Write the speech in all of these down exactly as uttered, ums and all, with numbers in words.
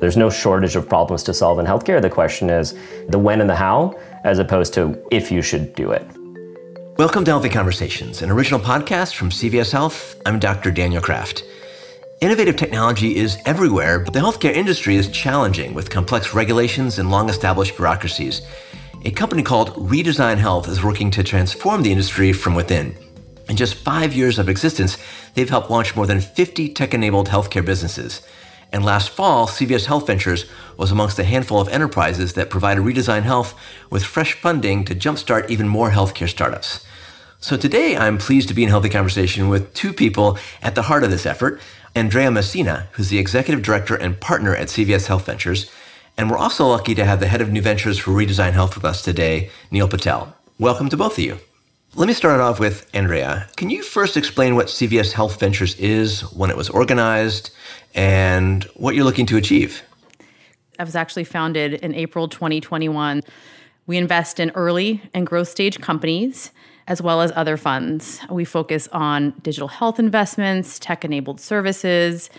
There's no shortage of problems to solve in healthcare. The question is the when and the how, as opposed to if you should do it. Welcome to Healthy Conversations, an original podcast from C V S Health. I'm Doctor Daniel Kraft. Innovative technology is everywhere, but the healthcare industry is challenging with complex regulations and long-established bureaucracies. A company called Redesign Health is working to transform the industry from within. In just five years of existence, they've helped launch more than fifty tech-enabled healthcare businesses. And last fall, C V S Health Ventures was amongst a handful of enterprises that provided Redesign Health with fresh funding to jumpstart even more healthcare startups. So today, I'm pleased to be in Healthy Conversation with two people at the heart of this effort, Andrea Messina, who's the executive director and partner at C V S Health Ventures, and we're also lucky to have the head of new ventures for Redesign Health with us today, Neil Patel. Welcome to both of you. Let me start off with Andrea. Can you first explain what C V S Health Ventures is, when it was organized, and what you're looking to achieve? It was actually founded in April twenty twenty-one. We invest in early and growth stage companies, as well as other funds. We focus on digital health investments, tech-enabled services.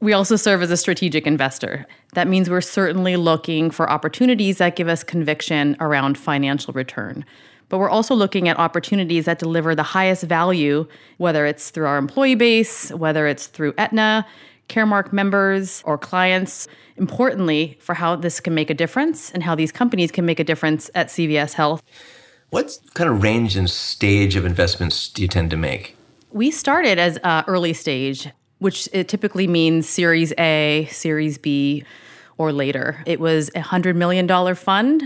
We also serve as a strategic investor. That means we're certainly looking for opportunities that give us conviction around financial return. But we're also looking at opportunities that deliver the highest value, whether it's through our employee base, whether it's through Aetna, Caremark members, or clients. Importantly, for how this can make a difference and how these companies can make a difference at C V S Health. What kind of range and stage of investments do you tend to make? We started as uh, early stage, which it typically means Series A, Series B, or later. It was a one hundred million dollars fund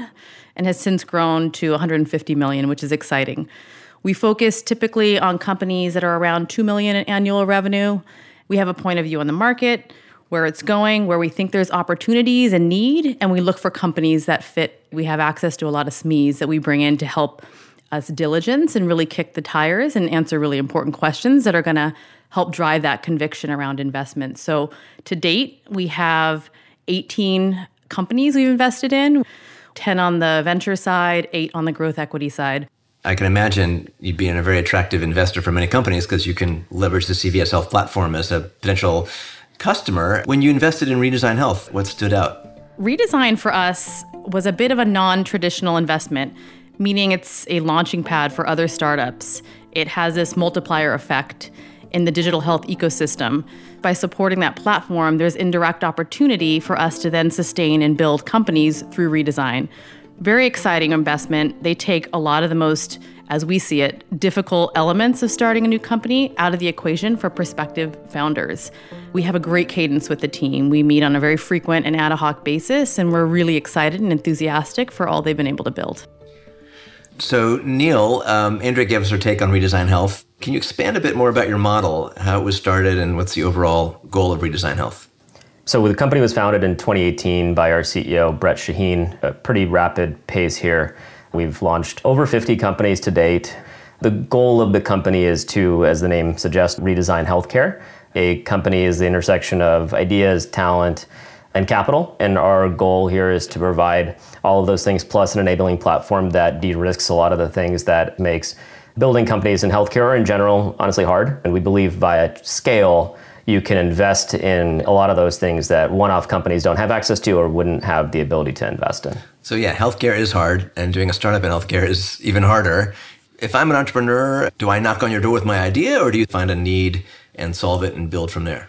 and has since grown to one hundred fifty million dollars, which is exciting. We focus typically on companies that are around two million dollars in annual revenue. We have a point of view on the market, where it's going, where we think there's opportunities and need, and we look for companies that fit. We have access to a lot of S M Es that we bring in to help us diligence and really kick the tires and answer really important questions that are going to help drive that conviction around investment. So to date, we have eighteen companies we've invested in, ten on the venture side, eight on the growth equity side. I can imagine you'd be a very attractive investor for many companies because you can leverage the C V S Health platform as a potential customer. When you invested in Redesign Health, what stood out? Redesign for us was a bit of a non-traditional investment, meaning it's a launching pad for other startups. It has this multiplier effect in the digital health ecosystem. By supporting that platform, there's indirect opportunity for us to then sustain and build companies through Redesign. Very exciting investment. They take a lot of the most, as we see it, difficult elements of starting a new company out of the equation for prospective founders. We have a great cadence with the team. We meet on a very frequent and ad hoc basis, and we're really excited and enthusiastic for all they've been able to build. So Neil, um, Andrea gave us her take on Redesign Health. Can you expand a bit more about your model, how it was started, and what's the overall goal of Redesign Health? So the company was founded in twenty eighteen by our C E O, Brett Shaheen, a pretty rapid pace here. We've launched over fifty companies to date. The goal of the company is to, as the name suggests, redesign healthcare. A company is the intersection of ideas, talent, and capital. And our goal here is to provide all of those things plus an enabling platform that de-risks a lot of the things that makes building companies in healthcare or in general, honestly, hard. And we believe via scale, you can invest in a lot of those things that one-off companies don't have access to or wouldn't have the ability to invest in. So yeah, healthcare is hard, and doing a startup in healthcare is even harder. If I'm an entrepreneur, do I knock on your door with my idea, or do you find a need and solve it and build from there?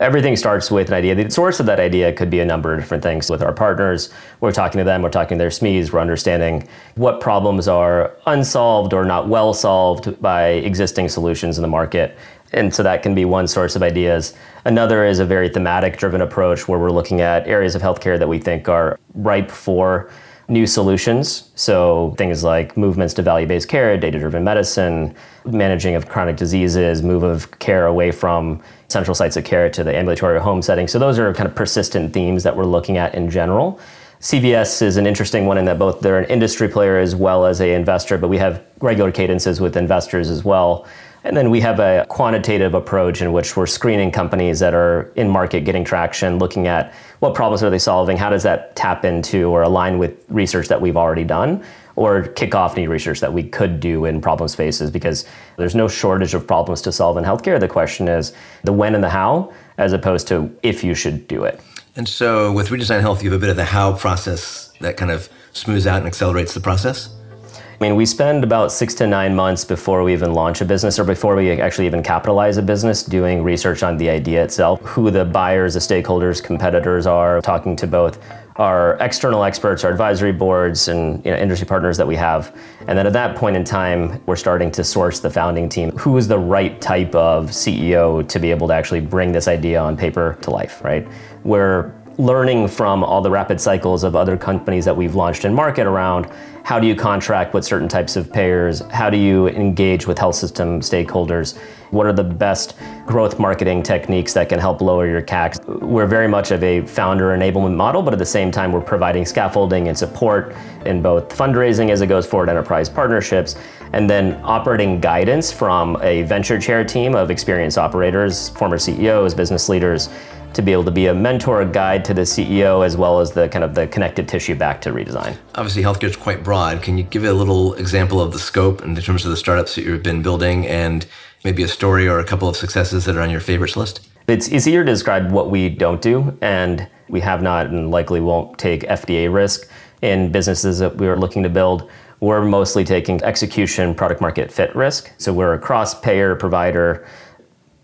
Everything starts with an idea. The source of that idea could be a number of different things. With our partners, we're talking to them, we're talking to their S M Es, we're understanding what problems are unsolved or not well solved by existing solutions in the market. And so that can be one source of ideas. Another is a very thematic-driven approach where we're looking at areas of healthcare that we think are ripe for new solutions. So things like movements to value-based care, data-driven medicine, managing of chronic diseases, move of care away from central sites of care to the ambulatory or home setting. So those are kind of persistent themes that we're looking at in general. C V S is an interesting one in that both they're an industry player as well as an investor, but we have regular cadences with investors as well. And then we have a quantitative approach in which we're screening companies that are in market, getting traction, looking at what problems are they solving, how does that tap into or align with research that we've already done, or kick off new research that we could do in problem spaces, because there's no shortage of problems to solve in healthcare. The question is the when and the how, as opposed to if you should do it. And so with Redesign Health, you have a bit of the how process that kind of smooths out and accelerates the process? I mean, we spend about six to nine months before we even launch a business or before we actually even capitalize a business doing research on the idea itself, who the buyers, the stakeholders, competitors are, talking to both our external experts, our advisory boards, and you know, industry partners that we have. And then at that point in time, we're starting to source the founding team. Who is the right type of C E O to be able to actually bring this idea on paper to life, right? We're learning from all the rapid cycles of other companies that we've launched in market around how do you contract with certain types of payers? How do you engage with health system stakeholders? What are the best growth marketing techniques that can help lower your C A Cs? We're very much of a founder enablement model, but at the same time, we're providing scaffolding and support in both fundraising as it goes forward, enterprise partnerships, and then operating guidance from a venture chair team of experienced operators, former C E Os, business leaders, to be able to be a mentor, a guide to the C E O, as well as the kind of the connective tissue back to Redesign. Obviously, healthcare is quite broad. Can you give a little example of the scope in terms of the startups that you've been building and maybe a story or a couple of successes that are on your favorites list? It's easier to describe what we don't do, and we have not and likely won't take F D A risk in businesses that we are looking to build. We're mostly taking execution, product market fit risk. So we're a cross-payer provider,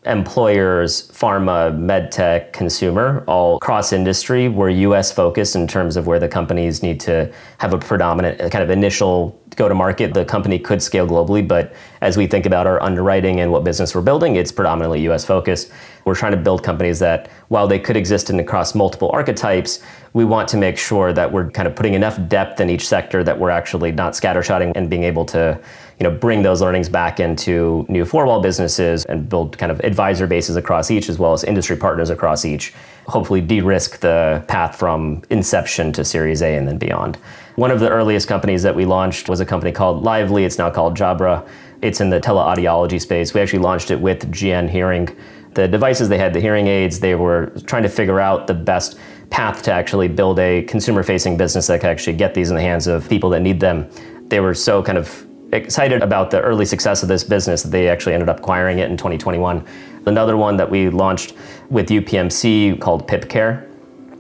employers, pharma, med tech, consumer, all cross-industry. We're U S focused in terms of where the companies need to have a predominant kind of initial go-to-market. The company could scale globally, but as we think about our underwriting and what business we're building, it's predominantly U S focused. We're trying to build companies that, while they could exist in across multiple archetypes, we want to make sure that we're kind of putting enough depth in each sector that we're actually not scattershotting and being able to, you know, bring those learnings back into new four-wall businesses and build kind of advisor bases across each, as well as industry partners across each, hopefully de-risk the path from inception to Series A and then beyond. One of the earliest companies that we launched was a company called Lively. It's now called Jabra. It's in the teleaudiology space. We actually launched it with G N Hearing. The devices they had, the hearing aids, they were trying to figure out the best path to actually build a consumer-facing business that could actually get these in the hands of people that need them. They were so kind of excited about the early success of this business that they actually ended up acquiring it in twenty twenty-one. Another one that we launched with U P M C called PipCare.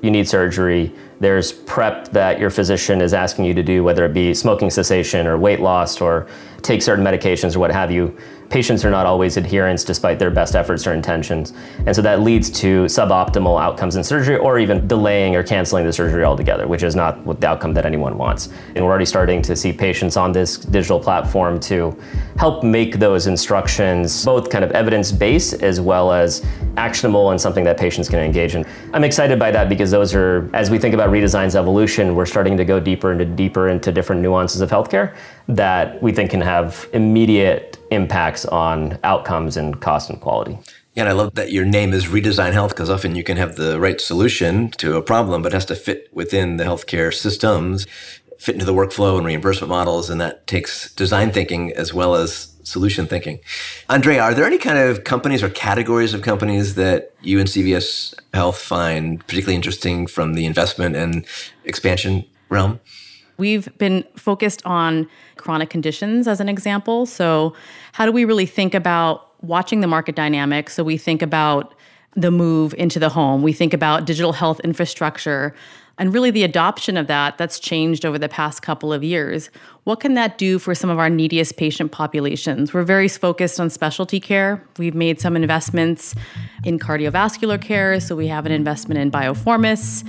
You need surgery. There's prep that your physician is asking you to do, whether it be smoking cessation or weight loss or take certain medications or what have you. Patients are not always adherents despite their best efforts or intentions. And so that leads to suboptimal outcomes in surgery or even delaying or canceling the surgery altogether, which is not the outcome that anyone wants. And we're already starting to see patients on this digital platform to help make those instructions both kind of evidence-based as well as actionable and something that patients can engage in. I'm excited by that because those are, as we think about Redesign's evolution, we're starting to go deeper and deeper into different nuances of healthcare that we think can have immediate impacts on outcomes and cost and quality. Yeah, and I love that your name is Redesign Health, because often you can have the right solution to a problem, but it has to fit within the healthcare systems, fit into the workflow and reimbursement models, and that takes design thinking as well as solution thinking. Andrea, are there any kind of companies or categories of companies that you and C V S Health find particularly interesting from the investment and expansion realm? We've been focused on chronic conditions as an example. So how do we really think about watching the market dynamics? So we think about the move into the home. We think about digital health infrastructure and really the adoption of that that's changed over the past couple of years. What can that do for some of our neediest patient populations? We're very focused on specialty care. We've made some investments in cardiovascular care. So we have an investment in Bioformis.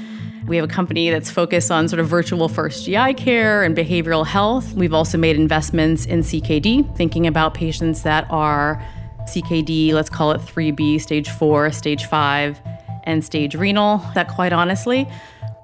We have a company that's focused on sort of virtual first G I care and behavioral health. We've also made investments in C K D, thinking about patients that are C K D, let's call it three B, stage four, stage five, and stage renal. That quite honestly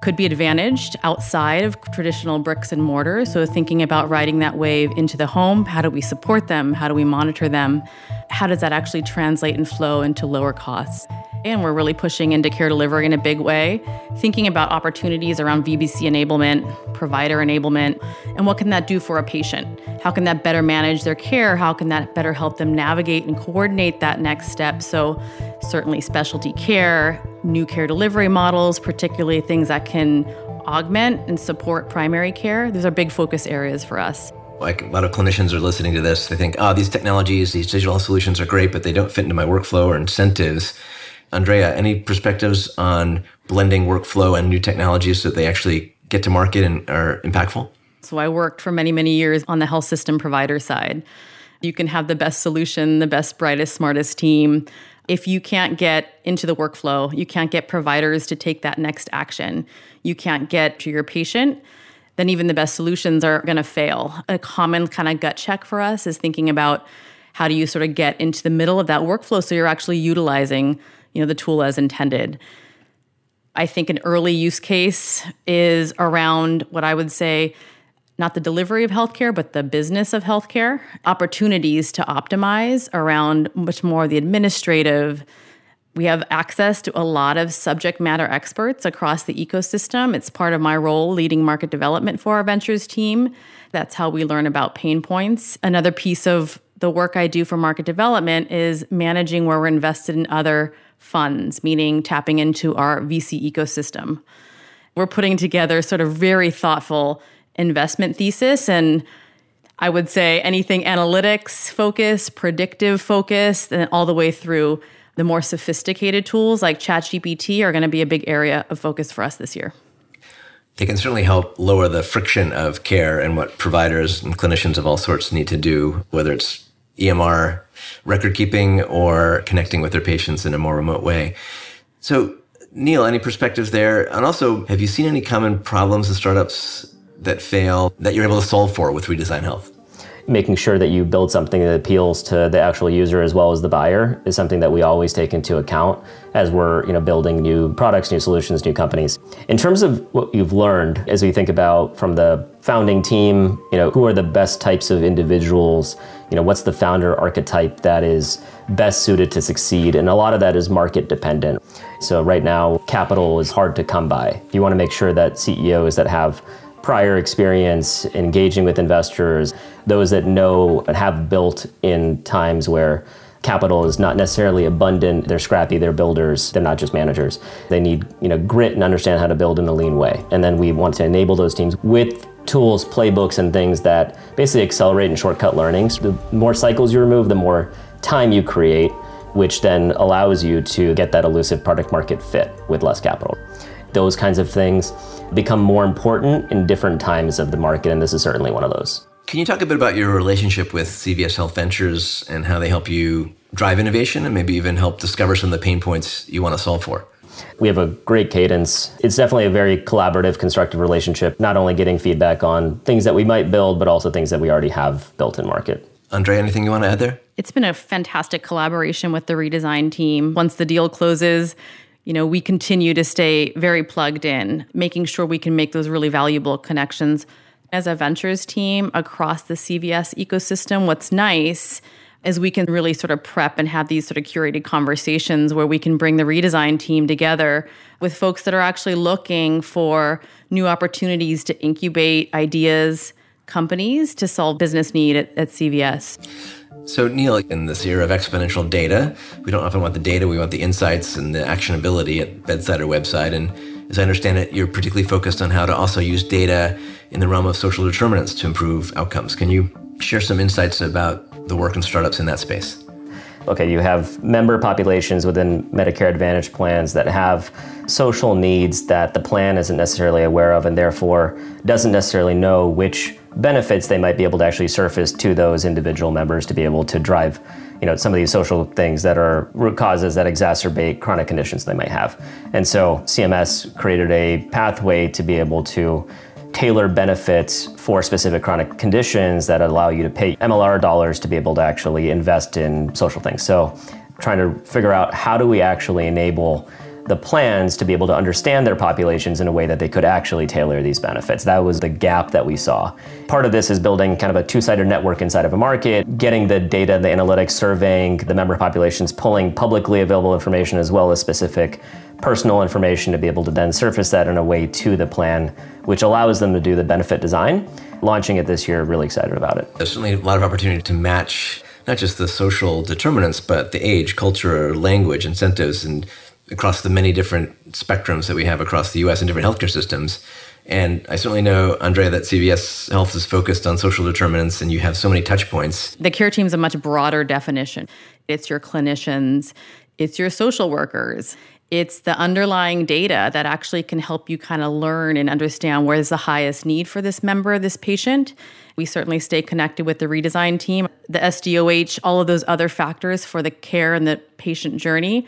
could be advantaged outside of traditional bricks and mortar. So thinking about riding that wave into the home, how do we support them? How do we monitor them? How does that actually translate and flow into lower costs? And we're really pushing into care delivery in a big way, thinking about opportunities around V B C enablement, provider enablement, and what can that do for a patient? How can that better manage their care? How can that better help them navigate and coordinate that next step? So certainly specialty care, new care delivery models, particularly things that can augment and support primary care. Those are big focus areas for us. Like a lot of clinicians are listening to this, they think, oh, these technologies, these digital solutions are great, but they don't fit into my workflow or incentives. Andrea, any perspectives on blending workflow and new technologies so that they actually get to market and are impactful? So I worked for many, many years on the health system provider side. You can have the best solution, the best, brightest, smartest team. If you can't get into the workflow, you can't get providers to take that next action, you can't get to your patient, then even the best solutions are going to fail. A common kind of gut check for us is thinking about how do you sort of get into the middle of that workflow so you're actually utilizing, you know, the tool as intended. I think an early use case is around what I would say, not the delivery of healthcare, but the business of healthcare, opportunities to optimize around much more the administrative. We have access to a lot of subject matter experts across the ecosystem. It's part of my role leading market development for our ventures team. That's how we learn about pain points. Another piece of the work I do for market development is managing where we're invested in other funds, meaning tapping into our V C ecosystem. We're putting together sort of very thoughtful investment thesis, and I would say anything analytics focused, predictive focused, and all the way through the more sophisticated tools like ChatGPT are going to be a big area of focus for us this year. They can certainly help lower the friction of care and what providers and clinicians of all sorts need to do, whether it's E M R record keeping or connecting with their patients in a more remote way. So, Neil, any perspectives there? And also, have you seen any common problems in startups that fail that you're able to solve for with Redesign Health? Making sure that you build something that appeals to the actual user as well as the buyer is something that we always take into account as we're, you know, building new products, new solutions, new companies. In terms of what you've learned, as we think about from the founding team, you know, who are the best types of individuals? You know, what's the founder archetype that is best suited to succeed? And a lot of that is market dependent. So right now, capital is hard to come by. You want to make sure that C E Os that have prior experience engaging with investors, those that know and have built in times where capital is not necessarily abundant, they're scrappy, they're builders, they're not just managers. They need, you know, grit and understand how to build in a lean way. And then we want to enable those teams with tools, playbooks, and things that basically accelerate and shortcut learnings. The more cycles you remove, the more time you create, which then allows you to get that elusive product market fit with less capital. Those kinds of things become more important in different times of the market, and this is certainly one of those. Can you talk a bit about your relationship with C V S Health Ventures and how they help you drive innovation and maybe even help discover some of the pain points you want to solve for? We have a great cadence. It's definitely a very collaborative, constructive relationship, not only getting feedback on things that we might build, but also things that we already have built in market. Andrea, anything you want to add there? It's been a fantastic collaboration with the Redesign team. Once the deal closes, you know, we continue to stay very plugged in, making sure we can make those really valuable connections. As a ventures team across the C V S ecosystem, what's nice is we can really sort of prep and have these sort of curated conversations where we can bring the Redesign team together with folks that are actually looking for new opportunities to incubate ideas, companies to solve business need at, at C V S. So, Neil, in this era of exponential data, we don't often want the data, we want the insights and the actionability at bedside or website. And as I understand it, you're particularly focused on how to also use data in the realm of social determinants to improve outcomes. Can you share some insights about the work in startups in that space? Okay, you have member populations within Medicare Advantage plans that have social needs that the plan isn't necessarily aware of and therefore doesn't necessarily know which benefits they might be able to actually surface to those individual members to be able to drive, you know, some of these social things that are root causes that exacerbate chronic conditions they might have. And so C M S created a pathway to be able to tailor benefits for specific chronic conditions that allow you to pay M L R dollars to be able to actually invest in social things. So trying to figure out how do we actually enable the plans to be able to understand their populations in a way that they could actually tailor these benefits. That was the gap that we saw. Part of this is building kind of a two-sided network inside of a market, getting the data, the analytics, surveying the member populations, pulling publicly available information as well as specific personal information to be able to then surface that in a way to the plan, which allows them to do the benefit design. Launching it this year, really excited about it. There's certainly a lot of opportunity to match not just the social determinants, but the age, culture, language, incentives, and across the many different spectrums that we have across the U S and different healthcare systems. And I certainly know, Andrea, that C V S Health is focused on social determinants and you have so many touch points. The care team is a much broader definition. It's your clinicians, It's your social workers. It's the underlying data that actually can help you kind of learn and understand where's the highest need for this member, this patient. We certainly stay connected with the redesign team. The S D O H, all of those other factors for the care and the patient journey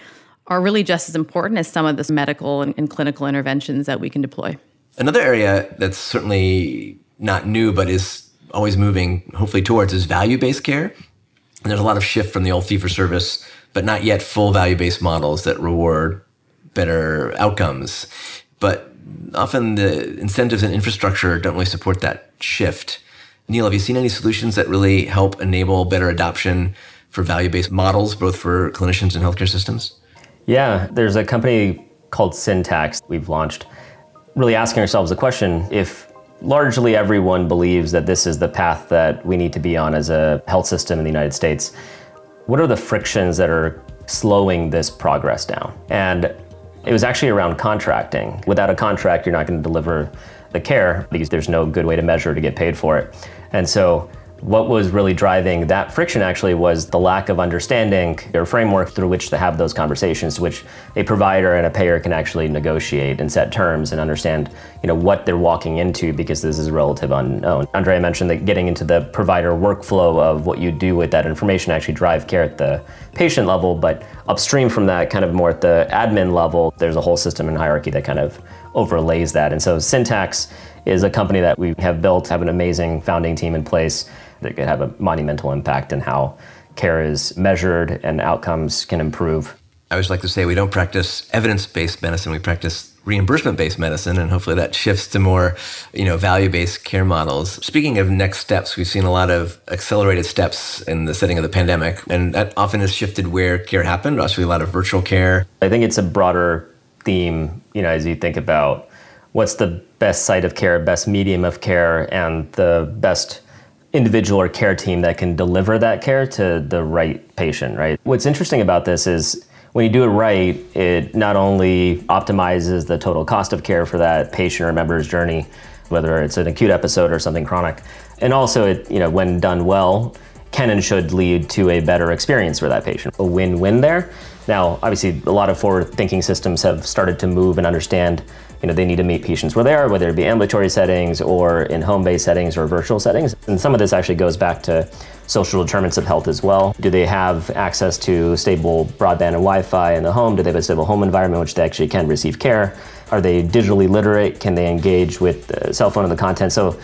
are really just as important as some of the medical and, and clinical interventions that we can deploy. Another area that's certainly not new but is always moving, hopefully, towards is value-based care. And there's a lot of shift from the old fee-for-service, but not yet full value-based models that reward better outcomes. But often the incentives and infrastructure don't really support that shift. Neil, have you seen any solutions that really help enable better adoption for value-based models, both for clinicians and healthcare systems? Yeah, there's a company called Syntax we've launched, really asking ourselves the question, if largely everyone believes that this is the path that we need to be on as a health system in the United States, what are the frictions that are slowing this progress down? And it was actually around contracting. Without a contract, you're not going to deliver the care because there's no good way to measure to get paid for it. And so what was really driving that friction actually was the lack of understanding or framework through which to have those conversations, which a provider and a payer can actually negotiate and set terms and understand, you know, what they're walking into, because this is relative unknown. Andrea mentioned that getting into the provider workflow of what you do with that information actually drive care at the patient level, but upstream from that, kind of more at the admin level, there's a whole system and hierarchy that kind of overlays that. And so Syntax is a company that we have built, have an amazing founding team in place that could have a monumental impact in how care is measured and outcomes can improve. I always like to say we don't practice evidence-based medicine, we practice reimbursement-based medicine, and hopefully that shifts to more, you know, value-based care models. Speaking of next steps, we've seen a lot of accelerated steps in the setting of the pandemic, and that often has shifted where care happened, also a lot of virtual care. I think it's a broader theme, you know, as you think about what's the best site of care, best medium of care, and the best individual or care team that can deliver that care to the right patient, right? What's interesting about this is when you do it right, it not only optimizes the total cost of care for that patient or member's journey, whether it's an acute episode or something chronic, and also it, you know, when done well, can and should lead to a better experience for that patient. A win-win there. Now, obviously, a lot of forward-thinking systems have started to move and understand, you know, they need to meet patients where they are, whether it be ambulatory settings or in home-based settings or virtual settings. And some of this actually goes back to social determinants of health as well. Do they have access to stable broadband and Wi-Fi in the home? Do they have a stable home environment, which they actually can receive care? Are they digitally literate? Can they engage with the cell phone and the content? So,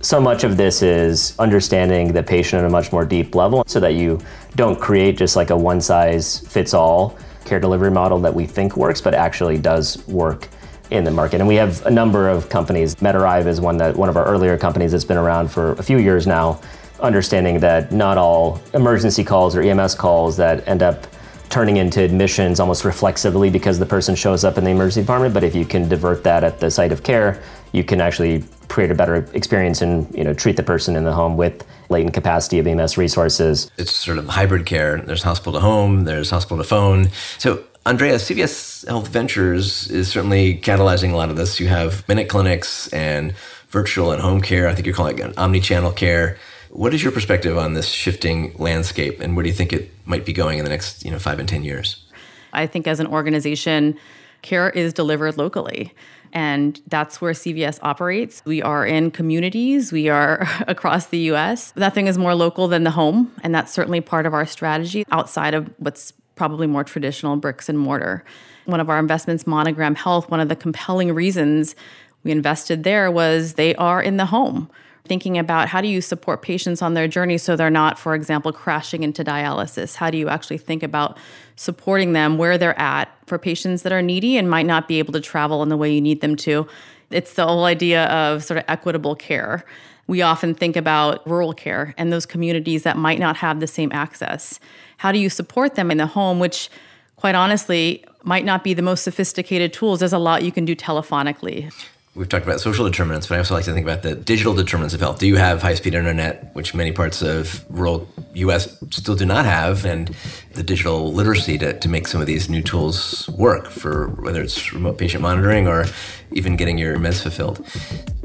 so much of this is understanding the patient at a much more deep level so that you don't create just like a one-size-fits-all care delivery model that we think works, but actually does work in the market. And we have a number of companies. MedArrive is one that one of our earlier companies that's been around for a few years now, understanding that not all emergency calls or E M S calls that end up turning into admissions almost reflexively because the person shows up in the emergency department, but if you can divert that at the site of care, you can actually create a better experience and, you know, treat the person in the home with latent capacity of E M S resources. It's sort of hybrid care. There's hospital to home, there's hospital to phone. So Andrea, C V S Health Ventures is certainly catalyzing a lot of this. You have Minute Clinics and virtual and home care. I think you're calling it omni-channel care. What is your perspective on this shifting landscape, and where do you think it might be going in the next, you know, five and ten years? I think as an organization, care is delivered locally, and that's where C V S operates. We are in communities. We are across the U S. Nothing is more local than the home, and that's certainly part of our strategy outside of what's probably more traditional bricks and mortar. One of our investments, Monogram Health, one of the compelling reasons we invested there was they are in the home, thinking about how do you support patients on their journey so they're not, for example, crashing into dialysis? How do you actually think about supporting them where they're at for patients that are needy and might not be able to travel in the way you need them to? It's the whole idea of sort of equitable care. We often think about rural care and those communities that might not have the same access. How do you support them in the home, which quite honestly might not be the most sophisticated tools? There's a lot you can do telephonically. We've talked about social determinants, but I also like to think about the digital determinants of health. Do you have high-speed internet, which many parts of rural U S still do not have, and the digital literacy to, to make some of these new tools work, for whether it's remote patient monitoring or even getting your meds fulfilled.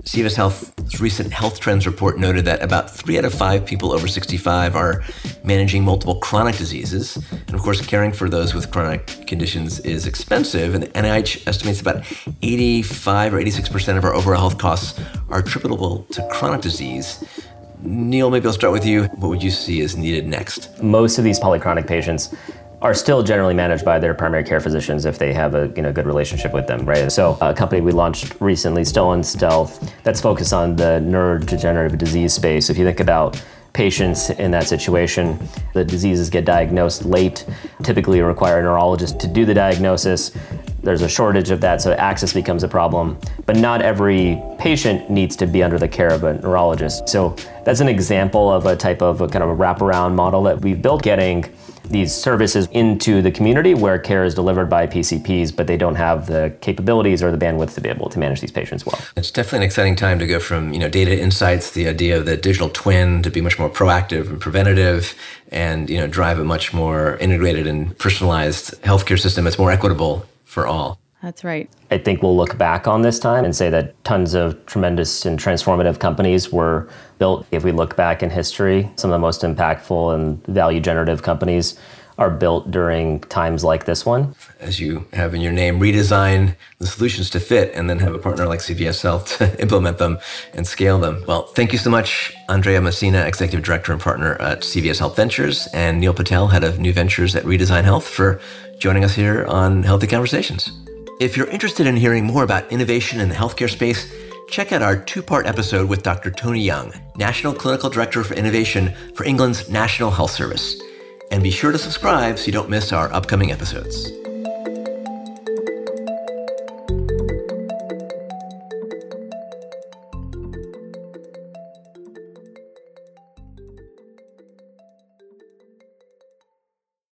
C V S Health's recent health trends report noted that about three out of five people over sixty-five are managing multiple chronic diseases. And of course, caring for those with chronic conditions is expensive. And the N I H estimates about eighty-five or eighty-six percent of our overall health costs are attributable to chronic disease. Neil, maybe I'll start with you. What would you see is needed next? Most of these polychronic patients are still generally managed by their primary care physicians if they have a you know good relationship with them, right? So a company we launched recently, still in stealth, that's focused on the neurodegenerative disease space. If you think about patients in that situation, the diseases get diagnosed late, typically require a neurologist to do the diagnosis. There's a shortage of that, so access becomes a problem. But not every patient needs to be under the care of a neurologist. So that's an example of a type of a kind of a wraparound model that we've built, getting these services into the community where care is delivered by P C Ps, but they don't have the capabilities or the bandwidth to be able to manage these patients well. It's definitely an exciting time to go from, you know, data insights, the idea of the digital twin, to be much more proactive and preventative, and, you know, drive a much more integrated and personalized healthcare system that's more equitable for all. That's right. I think we'll look back on this time and say that tons of tremendous and transformative companies were built. If we look back in history, some of the most impactful and value generative companies are built during times like this one. As you have in your name, redesign the solutions to fit, and then have a partner like C V S Health to implement them and scale them. Well, thank you so much, Andrea Messina, Executive Director and Partner at C V S Health Ventures, and Neil Patel, Head of New Ventures at Redesign Health, for joining us here on Healthy Conversations. If you're interested in hearing more about innovation in the healthcare space, check out our two-part episode with Doctor Tony Young, National Clinical Director for Innovation for England's National Health Service. And be sure to subscribe so you don't miss our upcoming episodes.